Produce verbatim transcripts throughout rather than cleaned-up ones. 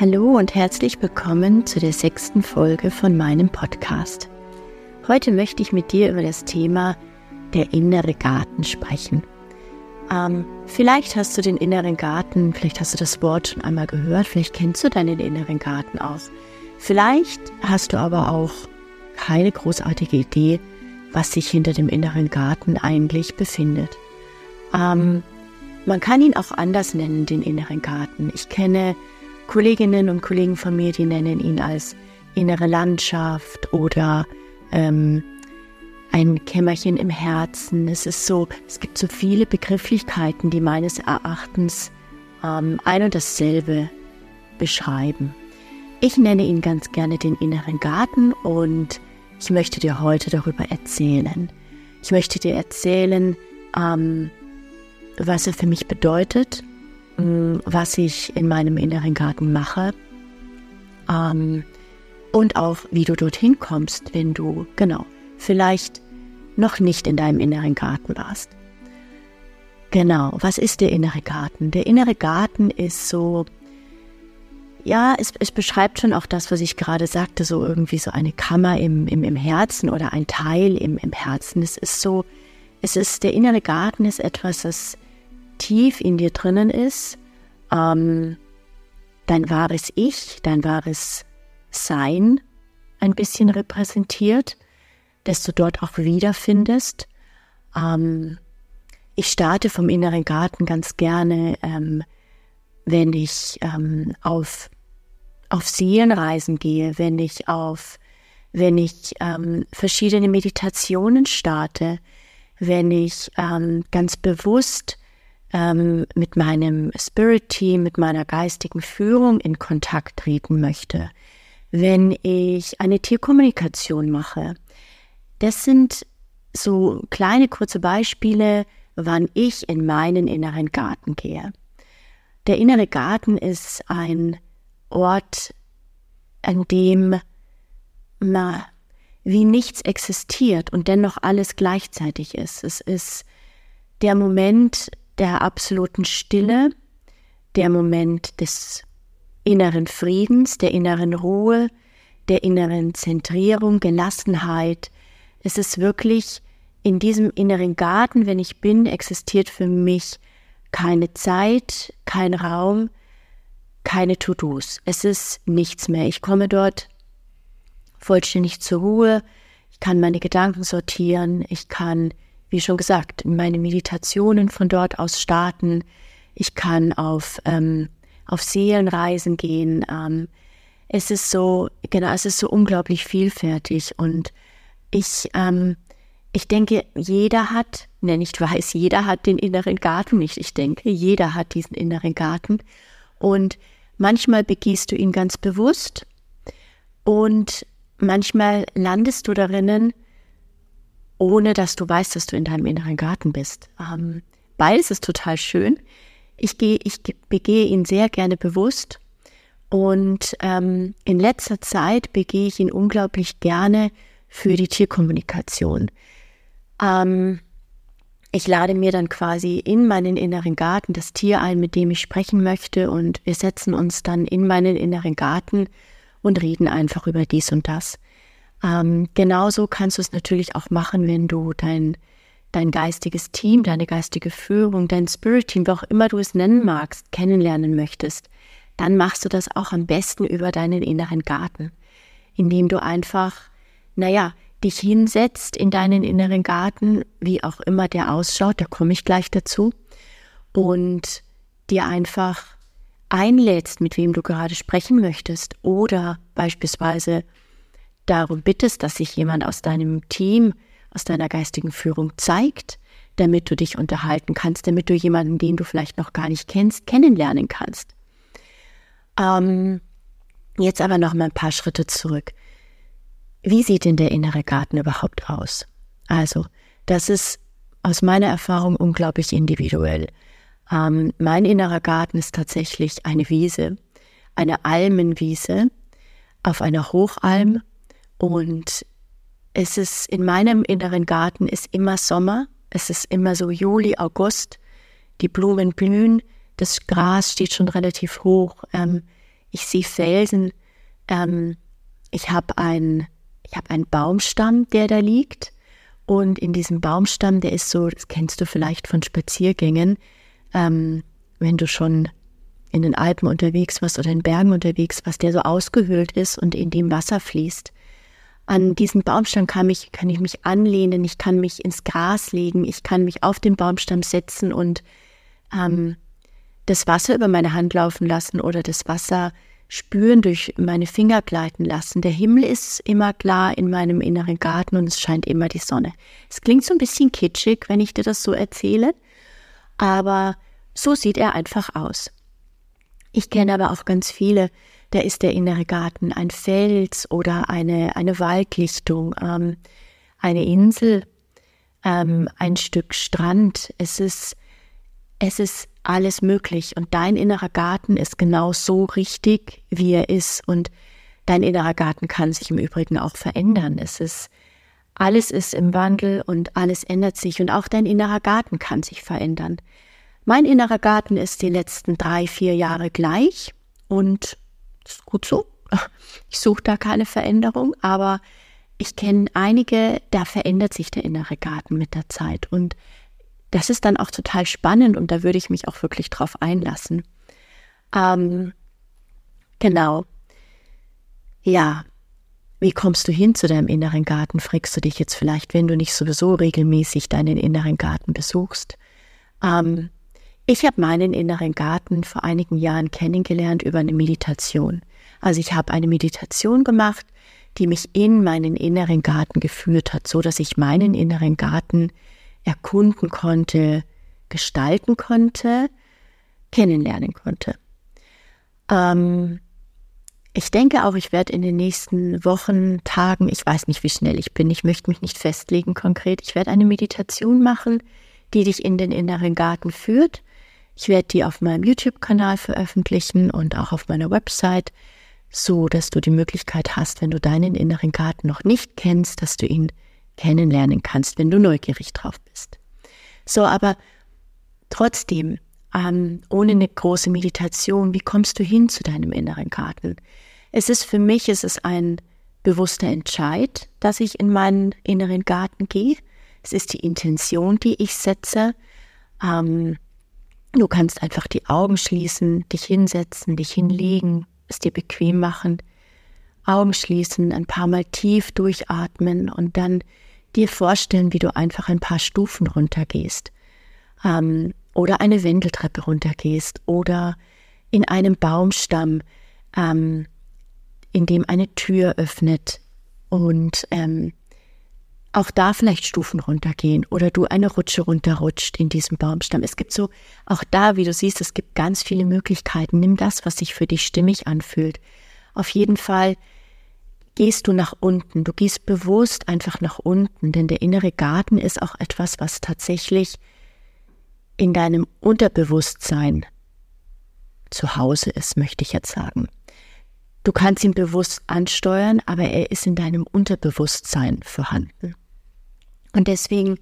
Hallo und herzlich willkommen zu der sechsten Folge von meinem Podcast. Heute möchte ich mit dir über das Thema der innere Garten sprechen. Ähm, vielleicht hast du den inneren Garten, vielleicht hast du das Wort schon einmal gehört, vielleicht kennst du deinen inneren Garten auch. Vielleicht hast du aber auch keine großartige Idee, was sich hinter dem inneren Garten eigentlich befindet. Ähm, man kann ihn auch anders nennen, den inneren Garten. Ich kenne Kolleginnen und Kollegen von mir, die nennen ihn als innere Landschaft oder ähm, ein Kämmerchen im Herzen. Es ist so, es gibt so viele Begrifflichkeiten, die meines Erachtens ähm, ein und dasselbe beschreiben. Ich nenne ihn ganz gerne den inneren Garten und ich möchte dir heute darüber erzählen. Ich möchte dir erzählen, ähm, was er für mich bedeutet, was ich in meinem inneren Garten mache ähm, und auch, wie du dorthin kommst, wenn du, genau, vielleicht noch nicht in deinem inneren Garten warst. Genau, was ist der innere Garten? Der innere Garten ist so, ja, es, es beschreibt schon auch das, was ich gerade sagte, so irgendwie so eine Kammer im, im, im Herzen oder ein Teil im, im Herzen. Es ist so, es ist, der innere Garten ist etwas, das tief in dir drinnen ist, ähm, dein wahres Ich, dein wahres Sein ein bisschen repräsentiert, das du dort auch wiederfindest. Ähm, ich starte vom inneren Garten ganz gerne, ähm, wenn ich ähm, auf, auf Seelenreisen gehe, wenn ich auf, wenn ich ähm, verschiedene Meditationen starte, wenn ich ähm, ganz bewusst mit meinem Spirit-Team, mit meiner geistigen Führung in Kontakt treten möchte, wenn ich eine Tierkommunikation mache. Das sind so kleine, kurze Beispiele, wann ich in meinen inneren Garten gehe. Der innere Garten ist ein Ort, an dem na, wie nichts existiert und dennoch alles gleichzeitig ist. Es ist der Moment der absoluten Stille, der Moment des inneren Friedens, der inneren Ruhe, der inneren Zentrierung, Gelassenheit. Es ist wirklich in diesem inneren Garten, wenn ich bin, existiert für mich keine Zeit, kein Raum, keine To-Dos. Es ist nichts mehr. Ich komme dort vollständig zur Ruhe. Ich kann meine Gedanken sortieren. Ich kann, wie schon gesagt, meine Meditationen von dort aus starten. Ich kann auf, ähm, auf Seelenreisen gehen. Ähm, es ist so, genau, es ist so unglaublich vielfältig. Und ich, ähm, ich denke, jeder hat, ne, nicht weiß, jeder hat den inneren Garten nicht. Ich denke, jeder hat diesen inneren Garten. Und manchmal begehst du ihn ganz bewusst. Und manchmal landest du darinnen, ohne dass du weißt, dass du in deinem inneren Garten bist. Ähm, beides ist total schön. Ich, gehe, ich begehe ihn sehr gerne bewusst und ähm, in letzter Zeit begehe ich ihn unglaublich gerne für die Tierkommunikation. Ähm, ich lade mir dann quasi in meinen inneren Garten das Tier ein, mit dem ich sprechen möchte, und wir setzen uns dann in meinen inneren Garten und reden einfach über dies und das. Ähm, genauso kannst du es natürlich auch machen, wenn du dein, dein geistiges Team, deine geistige Führung, dein Spirit-Team, wie auch immer du es nennen magst, kennenlernen möchtest. Dann machst du das auch am besten über deinen inneren Garten, indem du einfach, naja, dich hinsetzt in deinen inneren Garten, wie auch immer der ausschaut, da komme ich gleich dazu, und dir einfach einlädst, mit wem du gerade sprechen möchtest, oder beispielsweise darum bittest, dass sich jemand aus deinem Team, aus deiner geistigen Führung zeigt, damit du dich unterhalten kannst, damit du jemanden, den du vielleicht noch gar nicht kennst, kennenlernen kannst. Ähm, jetzt aber noch mal ein paar Schritte zurück. Wie sieht denn der innere Garten überhaupt aus? Also, das ist aus meiner Erfahrung unglaublich individuell. Ähm, mein innerer Garten ist tatsächlich eine Wiese, eine Almenwiese auf einer Hochalm. Und es ist, in meinem inneren Garten ist immer Sommer, es ist immer so Juli, August, die Blumen blühen, das Gras steht schon relativ hoch, ähm, ich sehe Felsen, ähm, ich habe ein, ich habe einen Baumstamm, der da liegt, und in diesem Baumstamm, der ist so, das kennst du vielleicht von Spaziergängen, ähm, wenn du schon in den Alpen unterwegs warst oder in Bergen unterwegs warst, der so ausgehöhlt ist und in dem Wasser fließt. An diesen Baumstamm kann ich, kann ich mich anlehnen, ich kann mich ins Gras legen, ich kann mich auf den Baumstamm setzen und ähm, das Wasser über meine Hand laufen lassen oder das Wasser spüren, durch meine Finger gleiten lassen. Der Himmel ist immer klar in meinem inneren Garten und es scheint immer die Sonne. Es klingt so ein bisschen kitschig, wenn ich dir das so erzähle, aber so sieht er einfach aus. Ich kenne aber auch ganz viele, da ist der innere Garten ein Fels oder eine, eine Waldlichtung, ähm, eine Insel, ähm, ein Stück Strand. Es ist, es ist alles möglich und dein innerer Garten ist genau so richtig, wie er ist, und dein innerer Garten kann sich im Übrigen auch verändern. Es ist, alles ist im Wandel und alles ändert sich, und auch dein innerer Garten kann sich verändern. Mein innerer Garten ist die letzten drei, vier Jahre gleich und ist gut so. Ich suche da keine Veränderung, aber ich kenne einige, da verändert sich der innere Garten mit der Zeit, und das ist dann auch total spannend und da würde ich mich auch wirklich drauf einlassen. Ähm, genau. Ja, wie kommst du hin zu deinem inneren Garten, fragst du dich jetzt vielleicht, wenn du nicht sowieso regelmäßig deinen inneren Garten besuchst. Ähm, Ich habe meinen inneren Garten vor einigen Jahren kennengelernt über eine Meditation. Also ich habe eine Meditation gemacht, die mich in meinen inneren Garten geführt hat, so dass ich meinen inneren Garten erkunden konnte, gestalten konnte, kennenlernen konnte. Ähm, ich denke auch, ich werde in den nächsten Wochen, Tagen, ich weiß nicht, wie schnell ich bin, ich möchte mich nicht festlegen konkret, ich werde eine Meditation machen, die dich in den inneren Garten führt. Ich werde die auf meinem YouTube-Kanal veröffentlichen und auch auf meiner Website, so dass du die Möglichkeit hast, wenn du deinen inneren Garten noch nicht kennst, dass du ihn kennenlernen kannst, wenn du neugierig drauf bist. So, aber trotzdem, ähm, ohne eine große Meditation, wie kommst du hin zu deinem inneren Garten? Es ist für mich, es ist ein bewusster Entscheid, dass ich in meinen inneren Garten gehe. Es ist die Intention, die ich setze. Ähm, Du kannst einfach die Augen schließen, dich hinsetzen, dich hinlegen, es dir bequem machen, Augen schließen, ein paar Mal tief durchatmen und dann dir vorstellen, wie du einfach ein paar Stufen runtergehst ähm, oder eine Wendeltreppe runtergehst oder in einem Baumstamm, ähm, in dem eine Tür öffnet und ähm, auch da vielleicht Stufen runtergehen oder du eine Rutsche runterrutscht in diesem Baumstamm. Es gibt so, auch da, wie du siehst, es gibt ganz viele Möglichkeiten. Nimm das, was sich für dich stimmig anfühlt. Auf jeden Fall gehst du nach unten. Du gehst bewusst einfach nach unten, denn der innere Garten ist auch etwas, was tatsächlich in deinem Unterbewusstsein zu Hause ist, möchte ich jetzt sagen. Du kannst ihn bewusst ansteuern, aber er ist in deinem Unterbewusstsein vorhanden. Und deswegen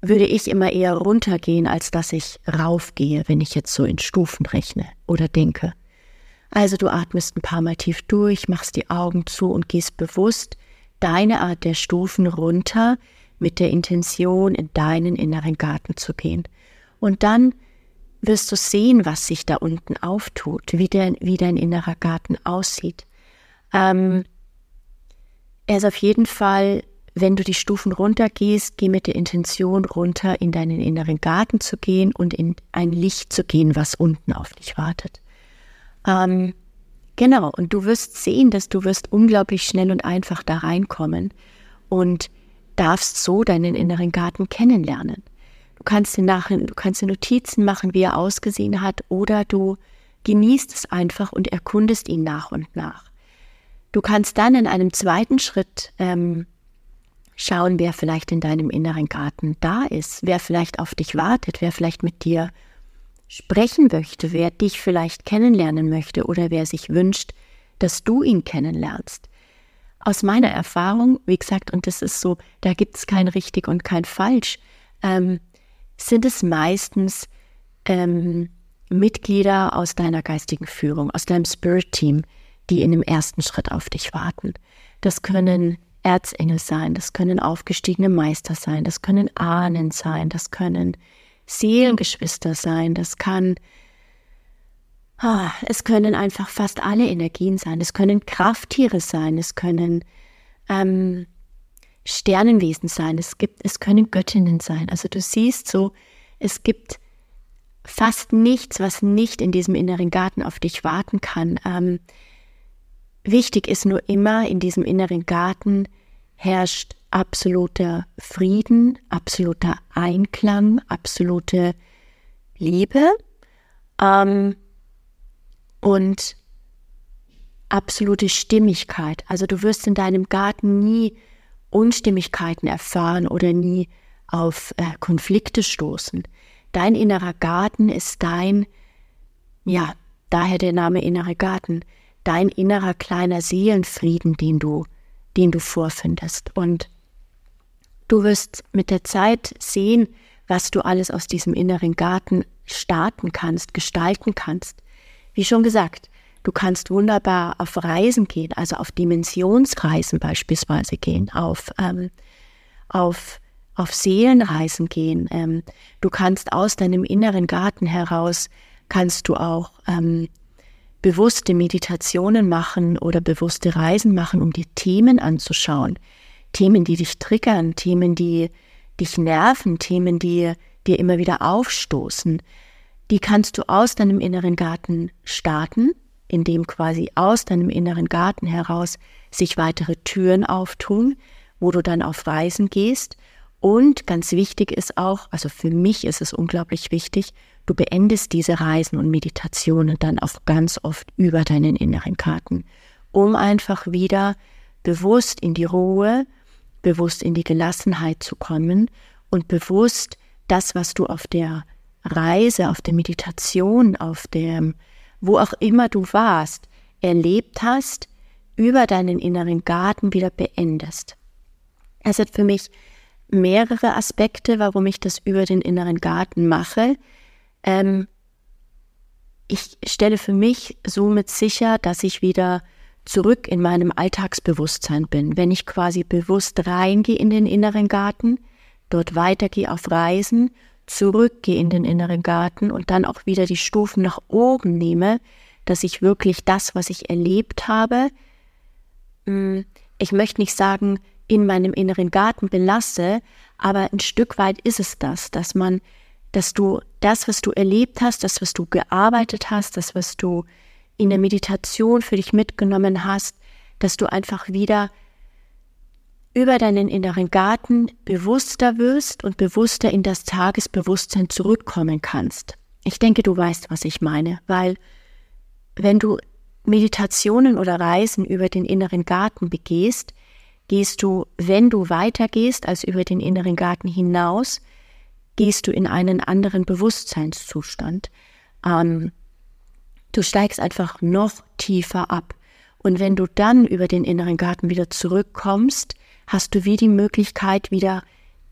würde ich immer eher runtergehen, als dass ich raufgehe, wenn ich jetzt so in Stufen rechne oder denke. Also du atmest ein paar Mal tief durch, machst die Augen zu und gehst bewusst deine Art der Stufen runter mit der Intention, in deinen inneren Garten zu gehen. Und dann wirst du sehen, was sich da unten auftut, wie, der, wie dein innerer Garten aussieht. Ähm, er ist auf jeden Fall, wenn du die Stufen runtergehst, geh mit der Intention runter, in deinen inneren Garten zu gehen und in ein Licht zu gehen, was unten auf dich wartet. Ähm, genau, und du wirst sehen, dass du wirst unglaublich schnell und einfach da reinkommen und darfst so deinen inneren Garten kennenlernen. Du kannst dir nachher, du kannst dir Notizen machen, wie er ausgesehen hat, oder du genießt es einfach und erkundest ihn nach und nach. Du kannst dann in einem zweiten Schritt ähm, schauen, wer vielleicht in deinem inneren Garten da ist, wer vielleicht auf dich wartet, wer vielleicht mit dir sprechen möchte, wer dich vielleicht kennenlernen möchte oder wer sich wünscht, dass du ihn kennenlernst. Aus meiner Erfahrung, wie gesagt, und das ist so, da gibt es kein richtig und kein falsch, ähm, sind es meistens ähm, Mitglieder aus deiner geistigen Führung, aus deinem Spirit-Team, die in dem ersten Schritt auf dich warten. Das können Erzengel sein, das können aufgestiegene Meister sein, das können Ahnen sein, das können Seelengeschwister sein, das kann, ah, es können einfach fast alle Energien sein, es können Krafttiere sein, es können ähm, Sternenwesen sein, es gibt, es können Göttinnen sein. Also du siehst so, es gibt fast nichts, was nicht in diesem inneren Garten auf dich warten kann. Ähm, wichtig ist nur immer, in diesem inneren Garten herrscht absoluter Frieden, absoluter Einklang, absolute Liebe ähm, und absolute Stimmigkeit. Also du wirst in deinem Garten nie Unstimmigkeiten erfahren oder nie auf äh, Konflikte stoßen. Dein innerer Garten ist dein, ja, daher der Name innerer Garten, dein innerer kleiner Seelenfrieden, den du, den du vorfindest. Und du wirst mit der Zeit sehen, was du alles aus diesem inneren Garten starten kannst, gestalten kannst. Wie schon gesagt, du kannst wunderbar auf Reisen gehen, also auf Dimensionsreisen beispielsweise gehen, auf, ähm, auf, auf Seelenreisen gehen. Ähm, du kannst aus deinem inneren Garten heraus, kannst du auch ähm, bewusste Meditationen machen oder bewusste Reisen machen, um dir Themen anzuschauen. Themen, die dich triggern, Themen, die dich nerven, Themen, die dir immer wieder aufstoßen. Die kannst du aus deinem inneren Garten starten, indem quasi aus deinem inneren Garten heraus sich weitere Türen auftun, wo du dann auf Reisen gehst. Und ganz wichtig ist auch, also für mich ist es unglaublich wichtig, du beendest diese Reisen und Meditationen dann auch ganz oft über deinen inneren Garten, um einfach wieder bewusst in die Ruhe, bewusst in die Gelassenheit zu kommen und bewusst das, was du auf der Reise, auf der Meditation, auf dem wo auch immer du warst, erlebt hast, über deinen inneren Garten wieder beendest. Es hat für mich mehrere Aspekte, warum ich das über den inneren Garten mache. Ähm, ich stelle für mich somit sicher, dass ich wieder zurück in meinem Alltagsbewusstsein bin. Wenn ich quasi bewusst reingehe in den inneren Garten, dort weitergehe auf Reisen, zurückgehe in den inneren Garten und dann auch wieder die Stufen nach oben nehme, dass ich wirklich das, was ich erlebt habe, ich möchte nicht sagen, in meinem inneren Garten belasse, aber ein Stück weit ist es das, dass man, dass du das, was du erlebt hast, das, was du gearbeitet hast, das, was du in der Meditation für dich mitgenommen hast, dass du einfach wieder über deinen inneren Garten bewusster wirst und bewusster in das Tagesbewusstsein zurückkommen kannst. Ich denke, du weißt, was ich meine, weil wenn du Meditationen oder Reisen über den inneren Garten begehst, gehst du, wenn du weitergehst als über den inneren Garten hinaus, gehst du in einen anderen Bewusstseinszustand. Ähm, du steigst einfach noch tiefer ab. Und wenn du dann über den inneren Garten wieder zurückkommst, hast du wie die Möglichkeit, wieder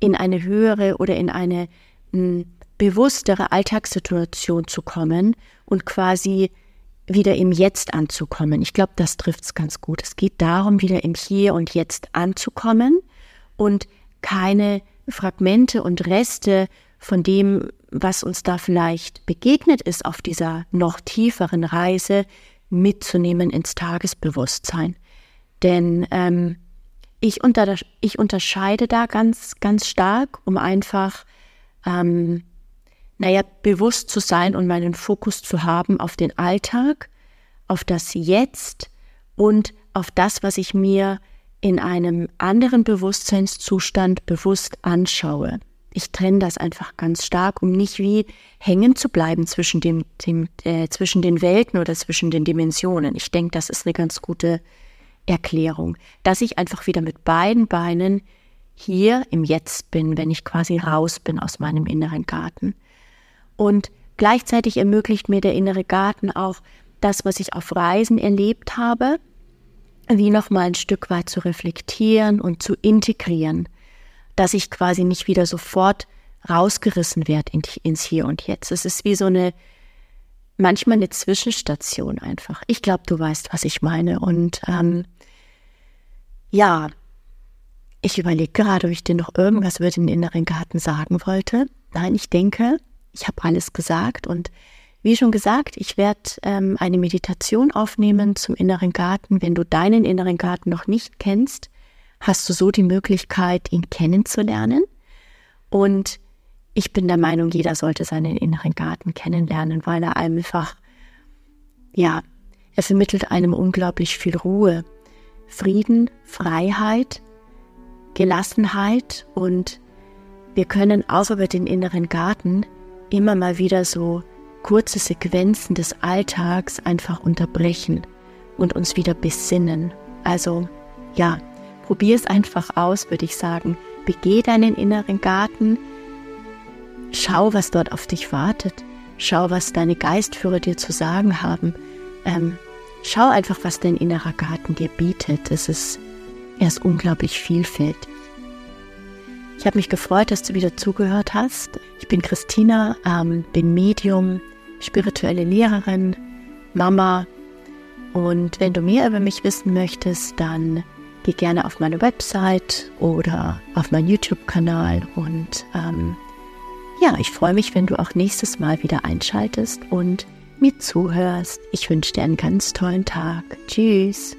in eine höhere oder in eine m, bewusstere Alltagssituation zu kommen und quasi wieder im Jetzt anzukommen. Ich glaube, das trifft es ganz gut. Es geht darum, wieder im Hier und Jetzt anzukommen und keine Fragmente und Reste von dem, was uns da vielleicht begegnet ist auf dieser noch tieferen Reise, mitzunehmen ins Tagesbewusstsein. Denn ähm, Ich, unter, ich unterscheide da ganz, ganz stark, um einfach, ähm, naja, bewusst zu sein und meinen Fokus zu haben auf den Alltag, auf das Jetzt und auf das, was ich mir in einem anderen Bewusstseinszustand bewusst anschaue. Ich trenne das einfach ganz stark, um nicht wie hängen zu bleiben zwischen, dem, dem, äh, zwischen den Welten oder zwischen den Dimensionen. Ich denke, das ist eine ganz gute Erklärung, dass ich einfach wieder mit beiden Beinen hier im Jetzt bin, wenn ich quasi raus bin aus meinem inneren Garten. Und gleichzeitig ermöglicht mir der innere Garten auch das, was ich auf Reisen erlebt habe, wie nochmal ein Stück weit zu reflektieren und zu integrieren, dass ich quasi nicht wieder sofort rausgerissen werde ins Hier und Jetzt. Es ist wie so eine manchmal eine Zwischenstation einfach. Ich glaube, du weißt, was ich meine. Und ähm, ja, ich überlege gerade, ob ich dir noch irgendwas über den inneren Garten sagen wollte. Nein, ich denke, ich habe alles gesagt. Und wie schon gesagt, ich werde ähm, eine Meditation aufnehmen zum inneren Garten. Wenn du deinen inneren Garten noch nicht kennst, hast du so die Möglichkeit, ihn kennenzulernen. Und ich bin der Meinung, jeder sollte seinen inneren Garten kennenlernen, weil er einem einfach, ja, er vermittelt einem unglaublich viel Ruhe, Frieden, Freiheit, Gelassenheit, und wir können auch über den inneren Garten immer mal wieder so kurze Sequenzen des Alltags einfach unterbrechen und uns wieder besinnen. Also ja, probier es einfach aus, würde ich sagen. Begeh deinen inneren Garten. Schau, was dort auf dich wartet. Schau, was deine Geistführer dir zu sagen haben. Ähm, schau einfach, was dein innerer Garten dir bietet. Es ist, er ist unglaublich vielfältig. Ich habe mich gefreut, dass du wieder zugehört hast. Ich bin Christina, ähm, bin Medium, spirituelle Lehrerin, Mama. Und wenn du mehr über mich wissen möchtest, dann geh gerne auf meine Website oder auf meinen YouTube-Kanal und ähm, Ja, ich freue mich, wenn du auch nächstes Mal wieder einschaltest und mir zuhörst. Ich wünsche dir einen ganz tollen Tag. Tschüss.